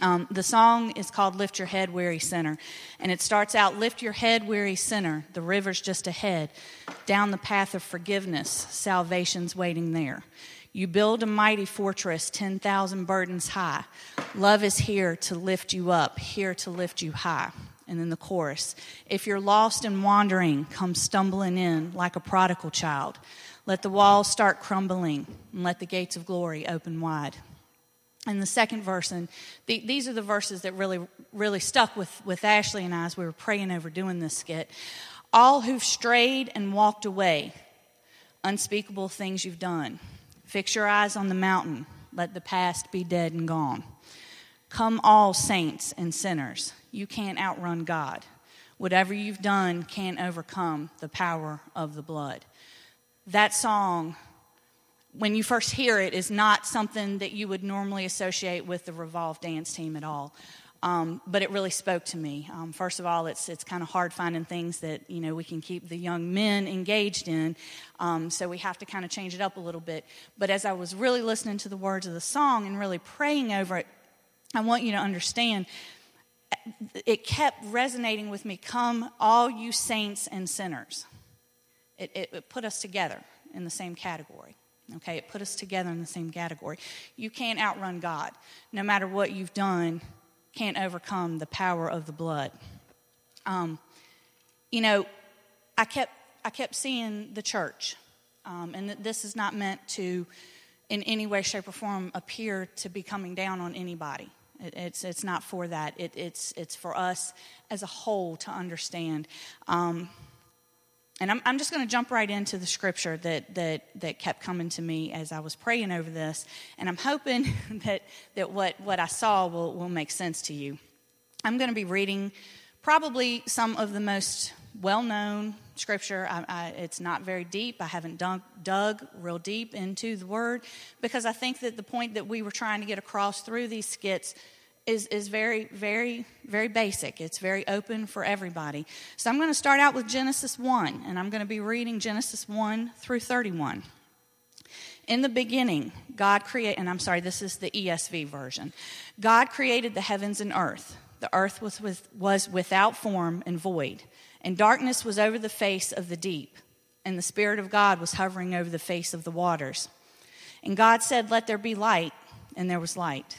The song is called Lift Your Head, Weary Sinner. And it starts out, lift your head, weary sinner. The river's just ahead. Down the path of forgiveness, salvation's waiting there. You build a mighty fortress, 10,000 burdens high. Love is here to lift you up, here to lift you high. And then the chorus. If you're lost and wandering, come stumbling in like a prodigal child. Let the walls start crumbling, and let the gates of glory open wide. And the second verse, and these are the verses that really stuck with Ashley and I as we were praying over doing this skit. All who've strayed and walked away, unspeakable things you've done. Fix your eyes on the mountain. Let the past be dead and gone. Come all saints and sinners. You can't outrun God. Whatever you've done can't overcome the power of the blood. That song, when you first hear it, is not something that you would normally associate with the Revolve Dance Team at all. But it really spoke to me. First of all, it's kind of hard finding things that, you know, we can keep the young men engaged in. So we have to kind of change it up a little bit. But as I was really listening to the words of the song and really praying over it, I want you to understand, it kept resonating with me. Come, all you saints and sinners. It put us together in the same category. Okay, it put us together in the same category. You can't outrun God. No matter what you've done, can't overcome the power of the blood. You know, I kept seeing the church, and this is not meant to, in any way, shape, or form, appear to be coming down on anybody. It's not for that. It's for us as a whole to understand. And I'm just going to jump right into the scripture that kept coming to me as I was praying over this. And I'm hoping that what I saw will make sense to you. I'm going to be reading probably some of the most well-known scripture. It's not very deep. I haven't dug real deep into the word, because I think that the point that we were trying to get across through these skits is very, very, very basic. It's very open for everybody. So I'm going to start out with Genesis 1, and I'm going to be reading Genesis 1 through 31. In the beginning, God created, and I'm sorry, this is the ESV version. God created the heavens and earth. The earth was without form and void, and darkness was over the face of the deep, and the Spirit of God was hovering over the face of the waters. And God said, "Let there be light," and there was light.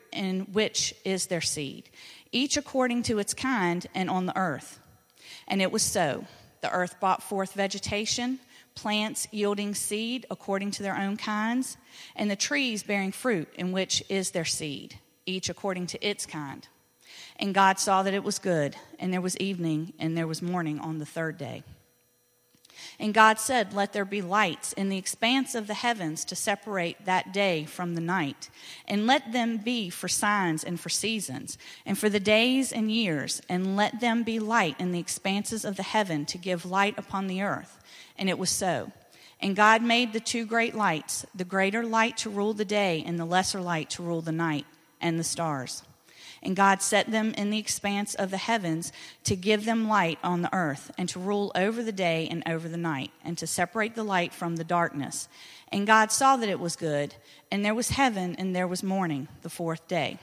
in which is their seed, each according to its kind, and on the earth." And it was so. The earth brought forth vegetation, plants yielding seed according to their own kinds, and the trees bearing fruit, in which is their seed, each according to its kind. And God saw that it was good, and there was evening, and there was morning on the third day. And God said, "Let there be lights in the expanse of the heavens to separate that day from the night, and let them be for signs and for seasons, and for the days and years, and let them be light in the expanses of the heaven to give light upon the earth." And it was so. And God made the two great lights, the greater light to rule the day and the lesser light to rule the night, and the stars. And God set them in the expanse of the heavens to give them light on the earth, and to rule over the day and over the night, and to separate the light from the darkness. And God saw that it was good, and there was heaven, and there was morning, the fourth day.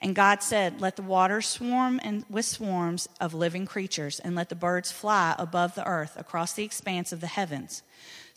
And God said, let the waters swarm with swarms of living creatures, and let the birds fly above the earth across the expanse of the heavens.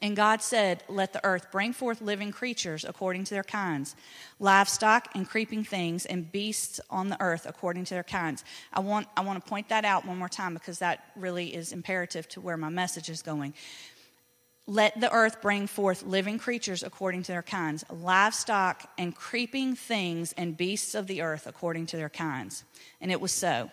And God said, let the earth bring forth living creatures according to their kinds, livestock and creeping things, and beasts on the earth according to their kinds. I want to point that out one more time, because that really is imperative to where my message is going. Let the earth bring forth living creatures according to their kinds, livestock and creeping things, and beasts of the earth according to their kinds. And it was so.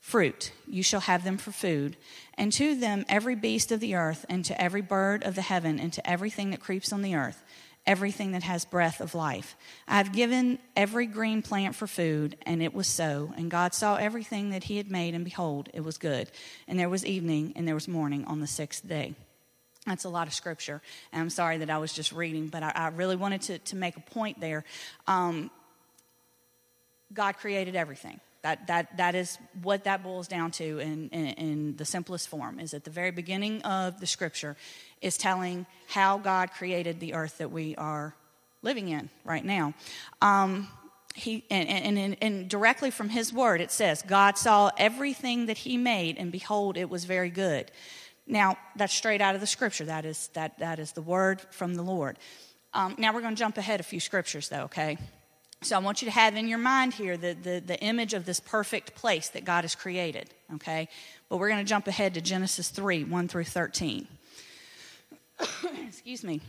fruit, you shall have them for food, and to them every beast of the earth, and to every bird of the heaven, and to everything that creeps on the earth, everything that has breath of life. I have given every green plant for food, and it was so. And God saw everything that he had made, and behold, it was good. And there was evening, and there was morning on the sixth day. That's a lot of scripture, and I'm sorry that I was just reading, but I really wanted to make a point there. God created everything. That is what that boils down to in the simplest form, is at the very beginning of the scripture is telling how God created the earth that we are living in right now. He directly from his word, it says, God saw everything that he made, and behold, it was very good. Now, that's straight out of the scripture. That is the word from the Lord. Now we're going to jump ahead a few scriptures, though, okay? So I want you to have in your mind here the image of this perfect place that God has created, okay? But we're going to jump ahead to Genesis 3, 1 through 13. Excuse me.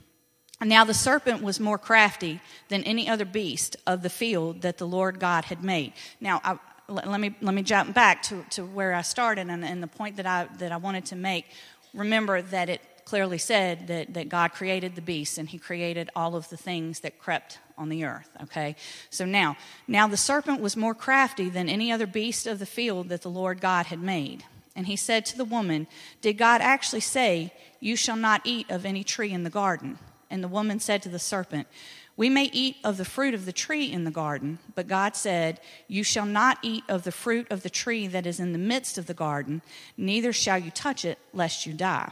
Now the serpent was more crafty than any other beast of the field that the Lord God had made. Now, let me jump back to where I started and the point that I wanted to make. Remember that it clearly said that God created the beasts, and he created all of the things that crept on the earth, okay? So now the serpent was more crafty than any other beast of the field that the Lord God had made. And he said to the woman, did God actually say, you shall not eat of any tree in the garden? And the woman said to the serpent, we may eat of the fruit of the tree in the garden, but God said, you shall not eat of the fruit of the tree that is in the midst of the garden, neither shall you touch it, lest you die.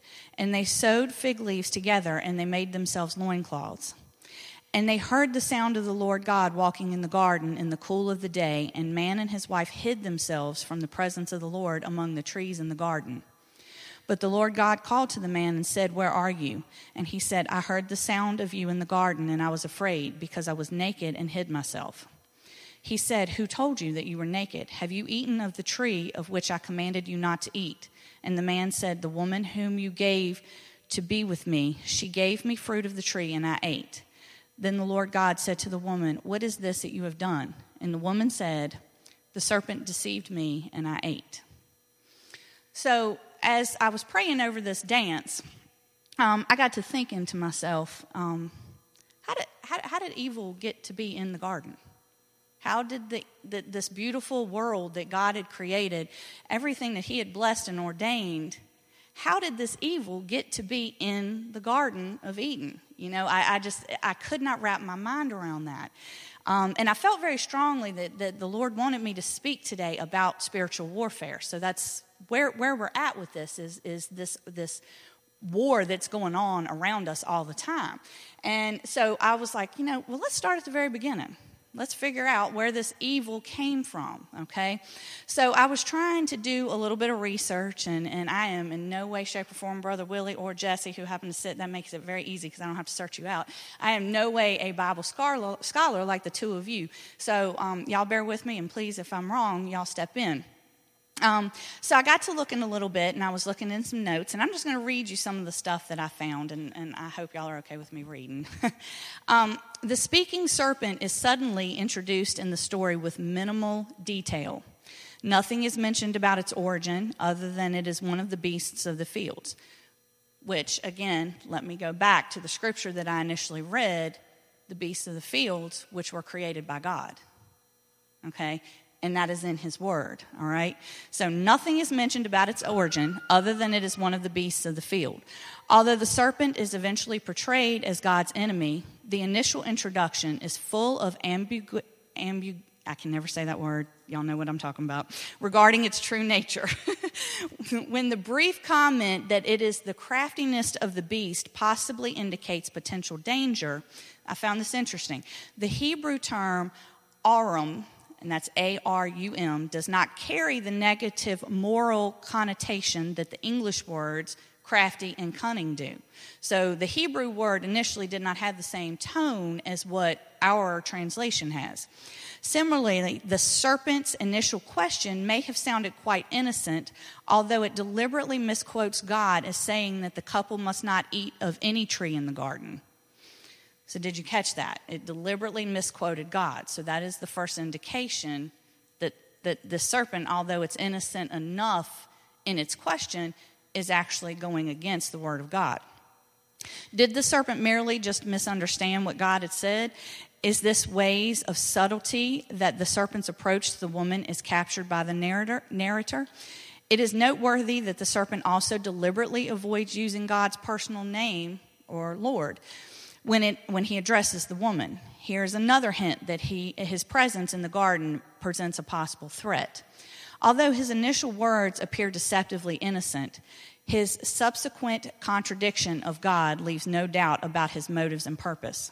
And they sewed fig leaves together, and they made themselves loincloths. And they heard the sound of the Lord God walking in the garden in the cool of the day, and man and his wife hid themselves from the presence of the Lord among the trees in the garden. But the Lord God called to the man and said, where are you? And he said, I heard the sound of you in the garden, and I was afraid, because I was naked and hid myself. He said, who told you that you were naked? Have you eaten of the tree of which I commanded you not to eat? And the man said, the woman whom you gave to be with me, she gave me fruit of the tree, and I ate. Then the Lord God said to the woman, what is this that you have done? And the woman said, the serpent deceived me, and I ate. So as I was praying over this dance, I got to thinking to myself, how did evil get to be in the garden? How did this beautiful world that God had created, everything that he had blessed and ordained, how did this evil get to be in the Garden of Eden? You know, I could not wrap my mind around that. And I felt very strongly that the Lord wanted me to speak today about spiritual warfare. So that's where we're at with this is this war that's going on around us all the time. And so I was like, you know, well, let's start at the very beginning. Let's figure out where this evil came from, okay? So I was trying to do a little bit of research, and I am in no way, shape, or form, Brother Willie or Jesse, who happen to sit, that makes it very easy because I don't have to search you out. I am no way a Bible scholar like the two of you. So y'all bear with me, and please, if I'm wrong, y'all step in. So I got to looking a little bit, and I was looking in some notes, and I'm just going to read you some of the stuff that I found, and I hope y'all are okay with me reading. The speaking serpent is suddenly introduced in the story with minimal detail. Nothing is mentioned about its origin other than it is one of the beasts of the fields, which, again, let me go back to the scripture that I initially read, the beasts of the fields, which were created by God, okay? And that is in his word, all right? So nothing is mentioned about its origin other than it is one of the beasts of the field. Although the serpent is eventually portrayed as God's enemy, the initial introduction is full of I can never say that word. Y'all know what I'm talking about. Regarding its true nature. When the brief comment that it is the craftiness of the beast possibly indicates potential danger, I found this interesting. The Hebrew term arum, and that's A-R-U-M, does not carry the negative moral connotation that the English words crafty and cunning do. So the Hebrew word initially did not have the same tone as what our translation has. Similarly, the serpent's initial question may have sounded quite innocent, although it deliberately misquotes God as saying that the couple must not eat of any tree in the garden. So did you catch that? It deliberately misquoted God. So that is the first indication that the serpent, although it's innocent enough in its question, is actually going against the word of God. Did the serpent merely just misunderstand what God had said? Is this ways of subtlety that the serpent's approach to the woman is captured by the narrator? It is noteworthy that the serpent also deliberately avoids using God's personal name or Lord when he addresses the woman. Here's another hint that his presence in the garden presents a possible threat. Although his initial words appear deceptively innocent, his subsequent contradiction of God leaves no doubt about his motives and purpose.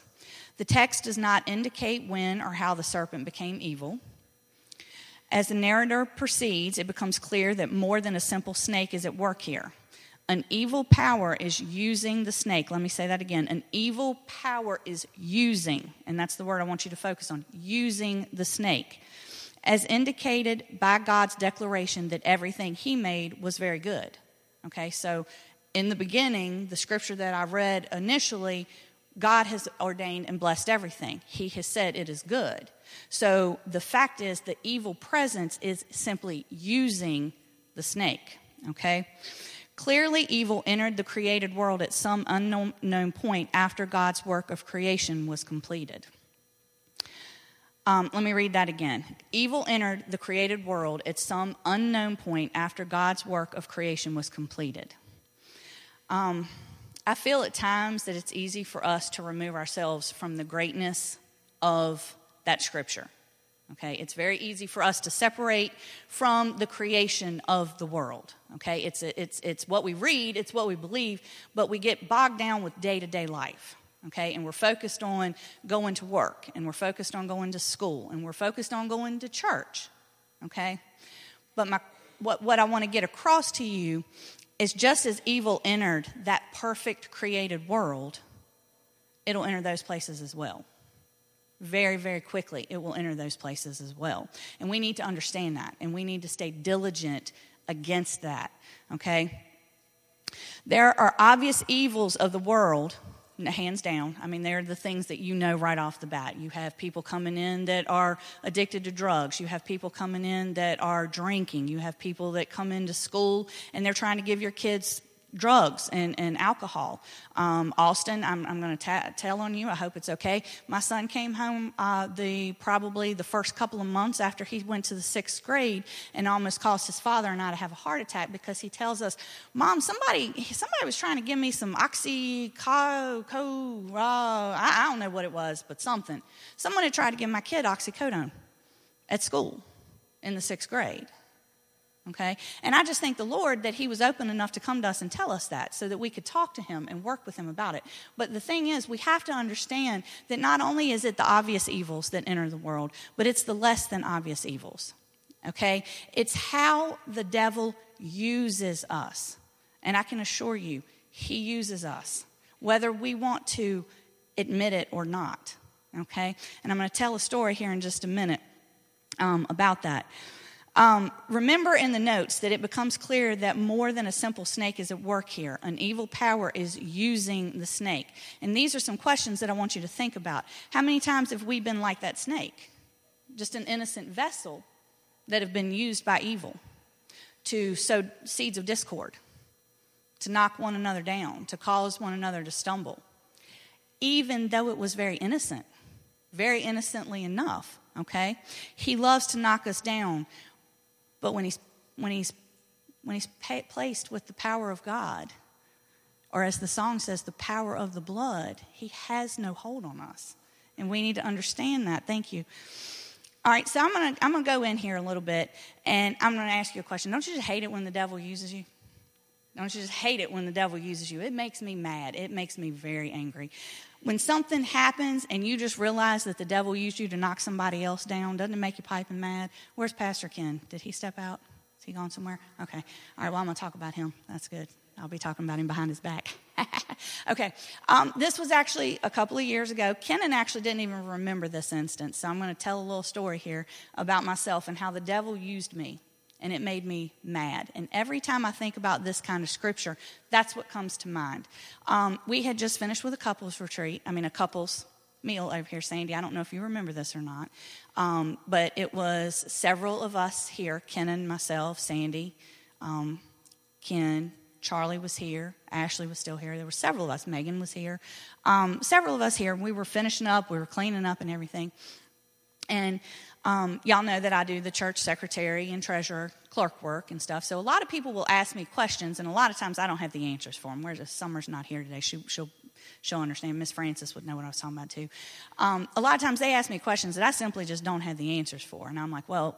The text does not indicate when or how the serpent became evil. As the narrator proceeds, it becomes clear that more than a simple snake is at work here. An evil power is using the snake. Let me say that again. An evil power is using, and that's the word I want you to focus on, using the snake, as indicated by God's declaration that everything he made was very good. Okay, so in the beginning, the scripture that I read initially, God has ordained and blessed everything. He has said it is good. So the fact is the evil presence is simply using the snake, okay? Clearly, evil entered the created world at some unknown point after God's work of creation was completed. Let me read that again. Evil entered the created world at some unknown point after God's work of creation was completed. I feel at times that it's easy for us to remove ourselves from the greatness of that scripture. Okay, it's very easy for us to separate from the creation of the world. Okay, it's what we read, it's what we believe, but we get bogged down with day-to-day life. Okay, and we're focused on going to work, and we're focused on going to school, and we're focused on going to church. Okay, but what I want to get across to you is just as evil entered that perfect created world, it'll enter those places as well. Very, very quickly, it will enter those places as well. And we need to understand that, and we need to stay diligent against that, okay? There are obvious evils of the world, hands down. I mean, they're the things that you know right off the bat. You have people coming in that are addicted to drugs. You have people coming in that are drinking. You have people that come into school, and they're trying to give your kids drugs and alcohol. Austin, I'm going to tell on you. I hope it's okay. My son came home probably the first couple of months after he went to the 6th grade and almost caused his father and I to have a heart attack because he tells us, "Mom, somebody was trying to give me some I don't know what it was, but something. Someone had tried to give my kid oxycodone at school in the 6th grade." Okay? And I just thank the Lord that he was open enough to come to us and tell us that so that we could talk to him and work with him about it. But the thing is, we have to understand that not only is it the obvious evils that enter the world, but it's the less than obvious evils. Okay? It's how the devil uses us. And I can assure you, he uses us, whether we want to admit it or not. Okay? And I'm going to tell a story here in just a minute about that. Remember in the notes that it becomes clear that more than a simple snake is at work here. An evil power is using the snake. And these are some questions that I want you to think about. How many times have we been like that snake? Just an innocent vessel that have been used by evil to sow seeds of discord, to knock one another down, to cause one another to stumble, even though it was very innocent, very innocently enough, okay? He loves to knock us down. But when he's placed with the power of God, or as the song says, the power of the blood, he has no hold on us, and we need to understand that. Thank you. All right, so I'm gonna go in here a little bit, and I'm gonna ask you a question. Don't you just hate it when the devil uses you? Don't you just hate it when the devil uses you? It makes me mad. It makes me very angry. When something happens and you just realize that the devil used you to knock somebody else down, doesn't it make you piping mad? Where's Pastor Ken? Did he step out? Is he gone somewhere? Okay. All right, well, I'm going to talk about him. That's good. I'll be talking about him behind his back. Okay. This was actually a couple of years ago. Kenan actually didn't even remember this instance, so I'm going to tell a little story here about myself and how the devil used me, and it made me mad. And every time I think about this kind of scripture, that's what comes to mind. We had just finished with a couples meal over here, Sandy. I don't know if you remember this or not. But it was several of us here, Kenan, myself, Sandy, Ken, Charlie was here. Ashley was still here. There were several of us. Megan was here. Several of us here. We were finishing up. We were cleaning up and everything. And y'all know that I do the church secretary and treasurer clerk work and stuff. So a lot of people will ask me questions, and a lot of times I don't have the answers for them. Whereas Summer's not here today. She'll understand. Miss Francis would know what I was talking about too. A lot of times they ask me questions that I simply just don't have the answers for. And I'm like, well,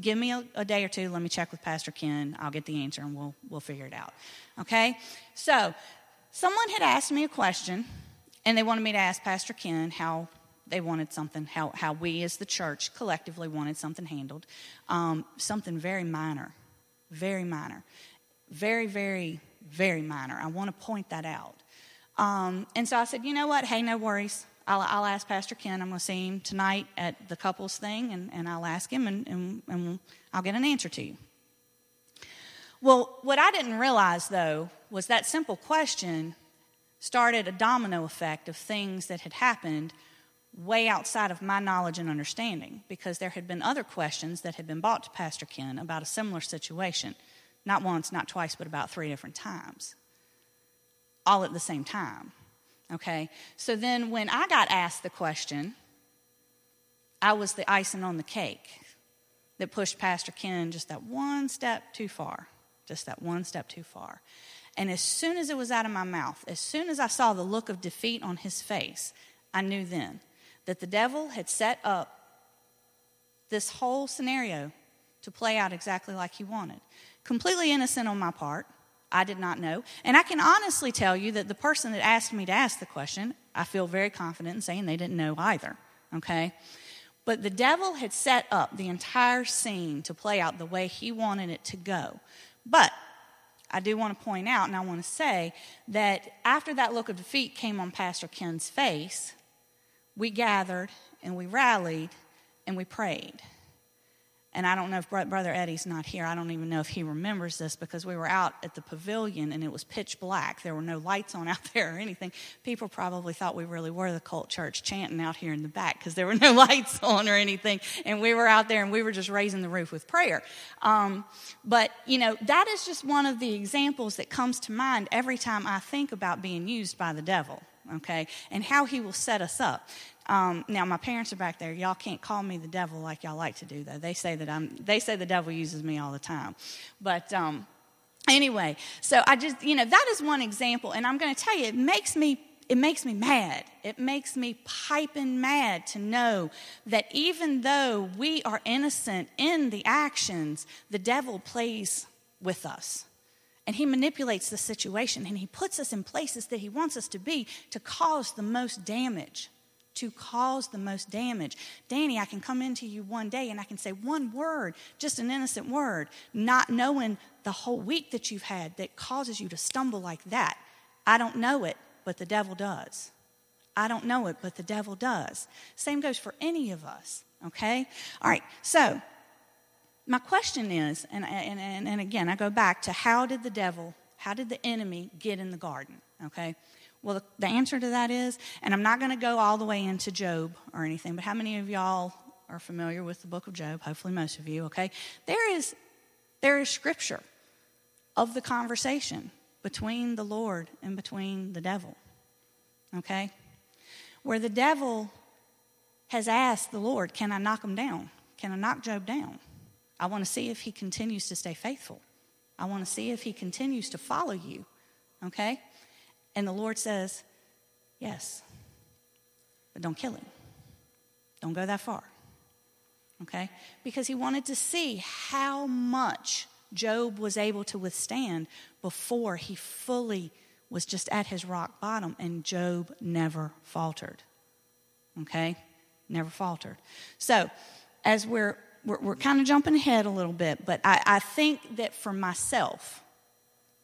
give me a day or two. Let me check with Pastor Ken. I'll get the answer, and we'll figure it out. Okay? So someone had asked me a question, and they wanted me to ask Pastor Ken how they wanted something, how we as the church collectively wanted something handled. Something very minor. Very, very, very minor. I want to point that out. And so I said, you know what? Hey, no worries. I'll ask Pastor Ken. I'm going to see him tonight at the couples thing, and I'll ask him, and I'll get an answer to you. Well, what I didn't realize, though, was that simple question started a domino effect of things that had happened way outside of my knowledge and understanding, because there had been other questions that had been brought to Pastor Ken about a similar situation, not once, not twice, but about 3 different times, all at the same time, okay? So then when I got asked the question, I was the icing on the cake that pushed Pastor Ken just that one step too far, And as soon as it was out of my mouth, as soon as I saw the look of defeat on his face, I knew then that the devil had set up this whole scenario to play out exactly like he wanted. Completely innocent on my part. I did not know. And I can honestly tell you that the person that asked me to ask the question, I feel very confident in saying they didn't know either, okay? But the devil had set up the entire scene to play out the way he wanted it to go. But I do want to point out, and I want to say, that after that look of defeat came on Pastor Ken's face, we gathered, and we rallied, and we prayed. And I don't know if Brother Eddie's not here. I don't even know if he remembers this, because we were out at the pavilion and it was pitch black. There were no lights on out there or anything. People probably thought we really were the cult church chanting out here in the back because there were no lights on or anything. And we were out there and we were just raising the roof with prayer. But, you know, that is just one of the examples that comes to mind every time I think about being used by the devil, okay, and how he will set us up. Now, my parents are back there. Y'all can't call me the devil like y'all like to do, though. They say that they say the devil uses me all the time. But anyway, so I just, you know, that is one example. And I'm going to tell you, it makes me mad. It makes me piping mad to know that even though we are innocent in the actions, the devil plays with us. And he manipulates the situation, and he puts us in places that he wants us to be to cause the most damage. To cause the most damage. Danny, I can come into you one day and I can say one word, just an innocent word, not knowing the whole week that you've had that causes you to stumble like that. I don't know it, but the devil does. I don't know it, but the devil does. Same goes for any of us, okay? All right, so my question is, and again, I go back to how did the enemy get in the garden, okay? Well, the answer to that is, and I'm not going to go all the way into Job or anything, but how many of y'all are familiar with the book of Job? Hopefully most of you, okay? There is scripture of the conversation between the Lord and between the devil, okay? Where the devil has asked the Lord, can I knock him down? Can I knock Job down? I want to see if he continues to stay faithful. I want to see if he continues to follow you, okay? And the Lord says, yes, but don't kill him. Don't go that far, okay? Because he wanted to see how much Job was able to withstand before he fully was just at his rock bottom, and Job never faltered, okay? Never faltered. So as we're kind of jumping ahead a little bit, but I think that for myself,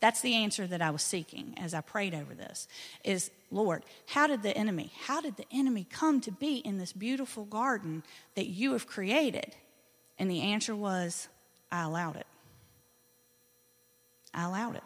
that's the answer that I was seeking as I prayed over this, is, Lord, how did the enemy come to be in this beautiful garden that you have created? And the answer was, I allowed it. I allowed it.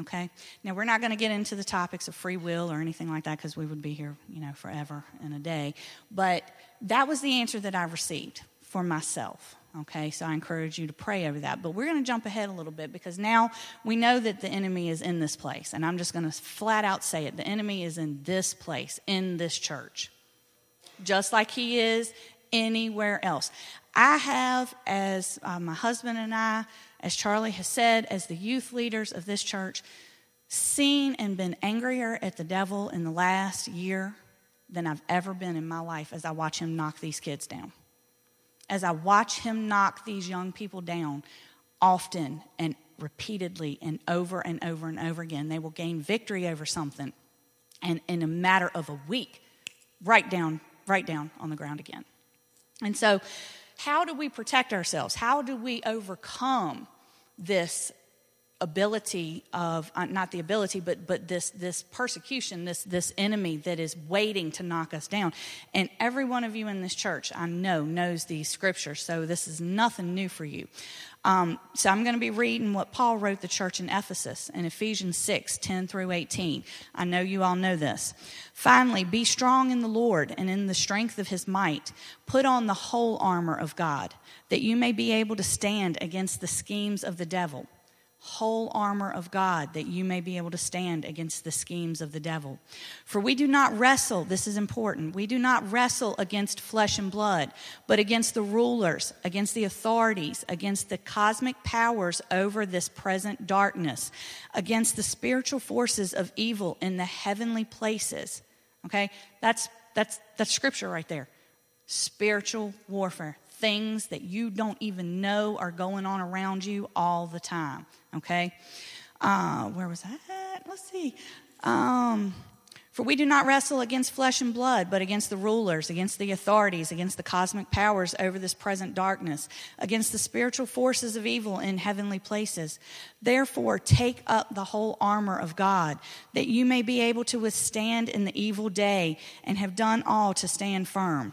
Okay? Now, we're not going to get into the topics of free will or anything like that because we would be here, you know, forever and a day. But that was the answer that I received for myself. Okay, so I encourage you to pray over that. But we're going to jump ahead a little bit because now we know that the enemy is in this place. And I'm just going to flat out say it. The enemy is in this place, in this church, just like he is anywhere else. I have, as my husband and I, as Charlie has said, as the youth leaders of this church, seen and been angrier at the devil in the last year than I've ever been in my life as I watch him knock these kids down. As I watch him knock these young people down often and repeatedly and over and over and over again, they will gain victory over something. And in a matter of a week, right down on the ground again. And so how do we protect ourselves? How do we overcome this ability of, not the ability, but this persecution, this enemy that is waiting to knock us down? And every one of you in this church, I know, knows these scriptures, so this is nothing new for you. So I'm going to be reading what Paul wrote the church in Ephesus in Ephesians 6, 10 through 18. I know you all know this. Finally, be strong in the Lord and in the strength of his might. Put on the whole armor of God, that you may be able to stand against the schemes of the devil. Whole armor of God, that you may be able to stand against the schemes of the devil. For we do not wrestle, this is important, we do not wrestle against flesh and blood, but against the rulers, against the authorities, against the cosmic powers over this present darkness, against the spiritual forces of evil in the heavenly places. Okay, that's scripture right there. Spiritual warfare. Things that you don't even know are going on around you all the time, okay? Where was I at? Let's see. For we do not wrestle against flesh and blood, but against the rulers, against the authorities, against the cosmic powers over this present darkness, against the spiritual forces of evil in heavenly places. Therefore, take up the whole armor of God, that you may be able to withstand in the evil day and have done all to stand firm.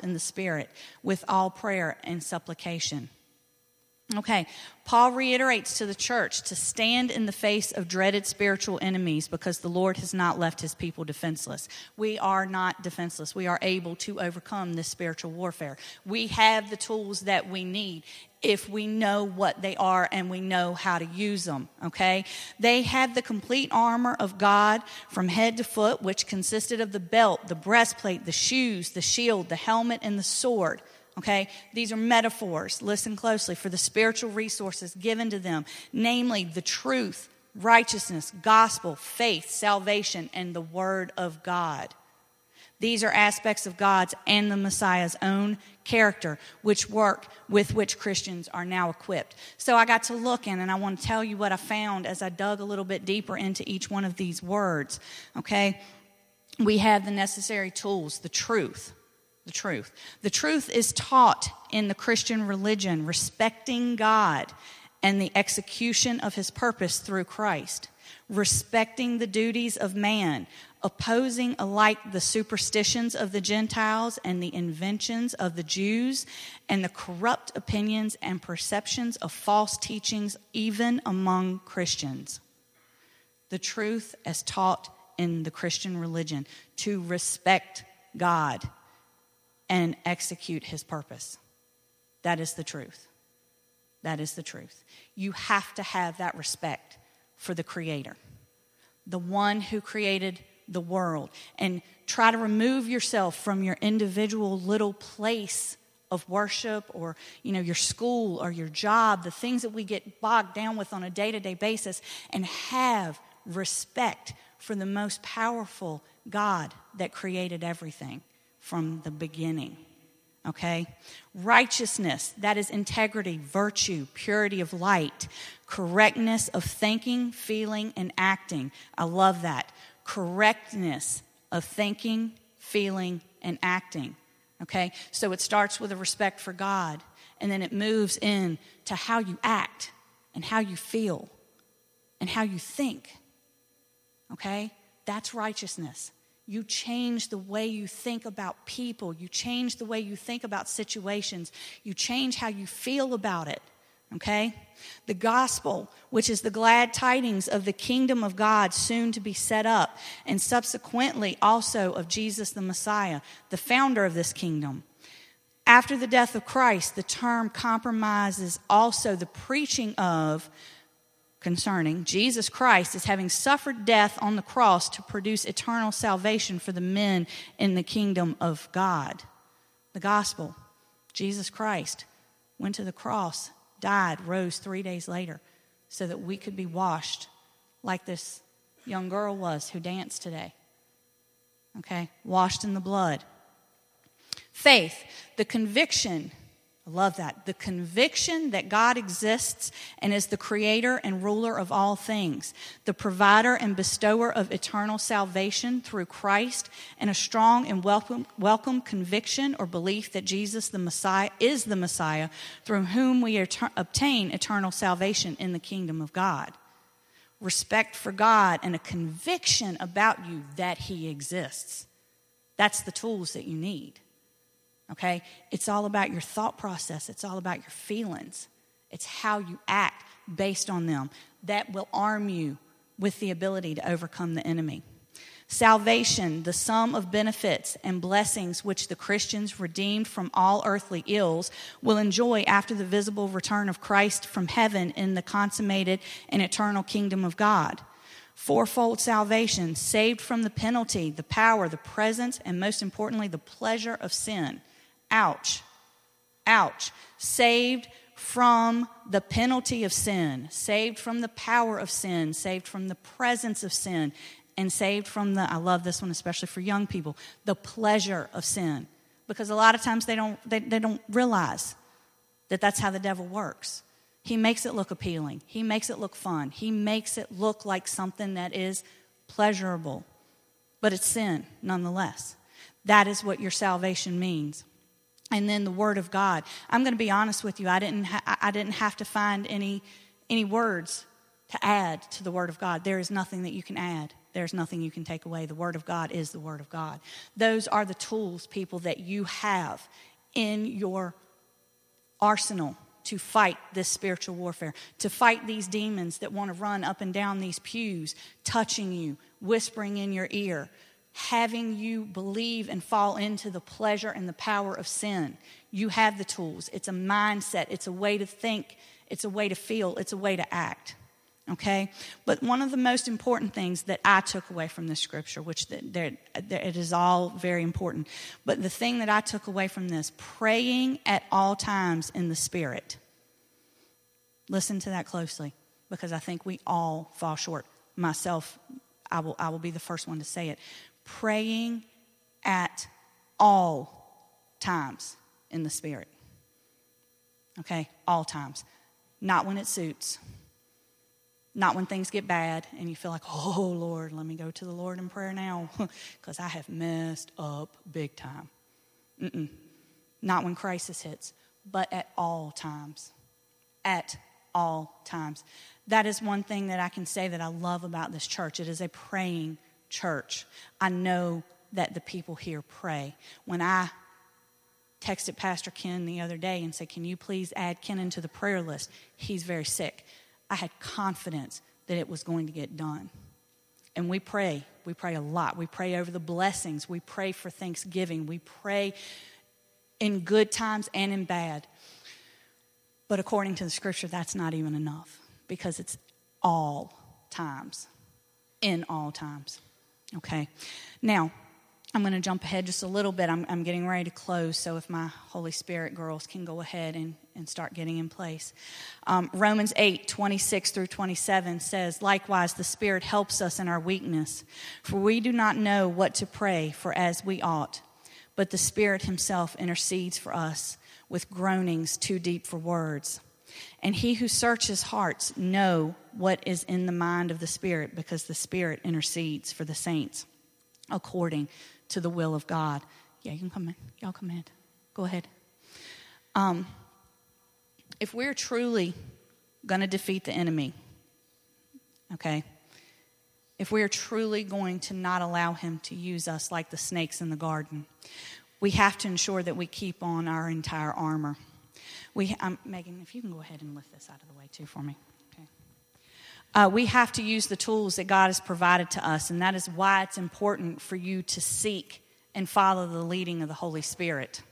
in the Spirit with all prayer and supplication. Okay, Paul reiterates to the church to stand in the face of dreaded spiritual enemies because the Lord has not left his people defenseless. We are not defenseless. We are able to overcome this spiritual warfare. We have the tools that we need if we know what they are and we know how to use them, okay? They had the complete armor of God from head to foot, which consisted of the belt, the breastplate, the shoes, the shield, the helmet, and the sword. Okay, these are metaphors, listen closely, for the spiritual resources given to them, namely the truth, righteousness, gospel, faith, salvation, and the word of God. These are aspects of God's and the Messiah's own character, with which Christians are now equipped. So I got to looking, and I want to tell you what I found as I dug a little bit deeper into each one of these words. Okay, we have the necessary tools, the truth. The truth is taught in the Christian religion, respecting God and the execution of his purpose through Christ, respecting the duties of man, opposing alike the superstitions of the Gentiles and the inventions of the Jews and the corrupt opinions and perceptions of false teachings even among Christians. The truth as taught in the Christian religion, to respect God and execute his purpose. That is the truth. That is the truth. You have to have that respect for the Creator, the one who created the world. And try to remove yourself from your individual little place of worship, or your school or your job, the things that we get bogged down with on a day-to-day basis, and have respect for the most powerful God that created everything from the beginning, okay? Righteousness, that is integrity, virtue, purity of light, correctness of thinking, feeling, and acting. I love that. Correctness of thinking, feeling, and acting, okay? So it starts with a respect for God, and then it moves in to how you act and how you feel and how you think, okay? That's righteousness. You change the way you think about people. You change the way you think about situations. You change how you feel about it, okay? The gospel, which is the glad tidings of the kingdom of God soon to be set up, and subsequently also of Jesus the Messiah, the founder of this kingdom. After the death of Christ, the term compromises also the preaching of concerning Jesus Christ as having suffered death on the cross to produce eternal salvation for the men in the kingdom of God. The gospel, Jesus Christ went to the cross, died, rose 3 days later so that we could be washed like this young girl was who danced today. Okay, washed in the blood. Faith, the conviction, I love that. The conviction that God exists and is the creator and ruler of all things, the provider and bestower of eternal salvation through Christ, and a strong and welcome conviction or belief that Jesus the Messiah is the Messiah through whom we obtain eternal salvation in the kingdom of God. Respect for God and a conviction about you that he exists. That's the tools that you need. Okay, it's all about your thought process. It's all about your feelings. It's how you act based on them. That will arm you with the ability to overcome the enemy. Salvation, the sum of benefits and blessings which the Christians redeemed from all earthly ills will enjoy after the visible return of Christ from heaven in the consummated and eternal kingdom of God. Fourfold salvation, saved from the penalty, the power, the presence, and most importantly, the pleasure of sin. Ouch. Ouch. Saved from the penalty of sin, saved from the power of sin, saved from the presence of sin, and saved from I love this one especially for young people, the pleasure of sin. because a lot of times they don't realize that that's how the devil works. He makes it look appealing. He makes it look fun. He makes it look like something that is pleasurable, but it's sin nonetheless. That is what your salvation means. And then the Word of God. I'm going to be honest with you. I didn't have to find any words to add to the Word of God. There is nothing that you can add. There's nothing you can take away. The Word of God is the Word of God. Those are the tools, people, that you have in your arsenal to fight this spiritual warfare, to fight these demons that want to run up and down these pews, touching you, whispering in your ear, having you believe and fall into the pleasure and the power of sin. You have the tools. It's a mindset. It's a way to think. It's a way to feel. It's a way to act. Okay? But one of the most important things that I took away from this scripture, which it is all very important, but the thing that I took away from this, praying at all times in the Spirit. Listen to that closely, because I think we all fall short. Myself, I will be the first one to say it. Praying at all times in the Spirit. Okay? All times. Not when it suits. Not when things get bad and you feel like, oh, Lord, let me go to the Lord in prayer now because I have messed up big time. Mm-mm. Not when crisis hits, but at all times. At all times. That is one thing that I can say that I love about this church. It is a praying church. I know that the people here pray. When I texted Pastor Ken the other day and said, can you please add Ken into the prayer list? He's very sick. I had confidence that it was going to get done. And we pray. We pray a lot. We pray over the blessings. We pray for Thanksgiving. We pray in good times and in bad. But according to the scripture, that's not even enough because it's all times, in all times. Okay. Now, I'm going to jump ahead just a little bit. I'm getting ready to close, so if my Holy Spirit girls can go ahead and start getting in place. Romans 8:26-27 says, likewise, the Spirit helps us in our weakness, for we do not know what to pray for as we ought, but the Spirit himself intercedes for us with groanings too deep for words. And he who searches hearts know what is in the mind of the Spirit, because the Spirit intercedes for the saints according to the will of God. Yeah, you can come in. Y'all come in. Go ahead. If we're truly going to defeat the enemy, okay, if we're truly going to not allow him to use us like the snakes in the garden, we have to ensure that we keep on our entire armor. Megan, if you can go ahead and lift this out of the way too for me. We have to use the tools that God has provided to us, and that is why it's important for you to seek and follow the leading of the Holy Spirit.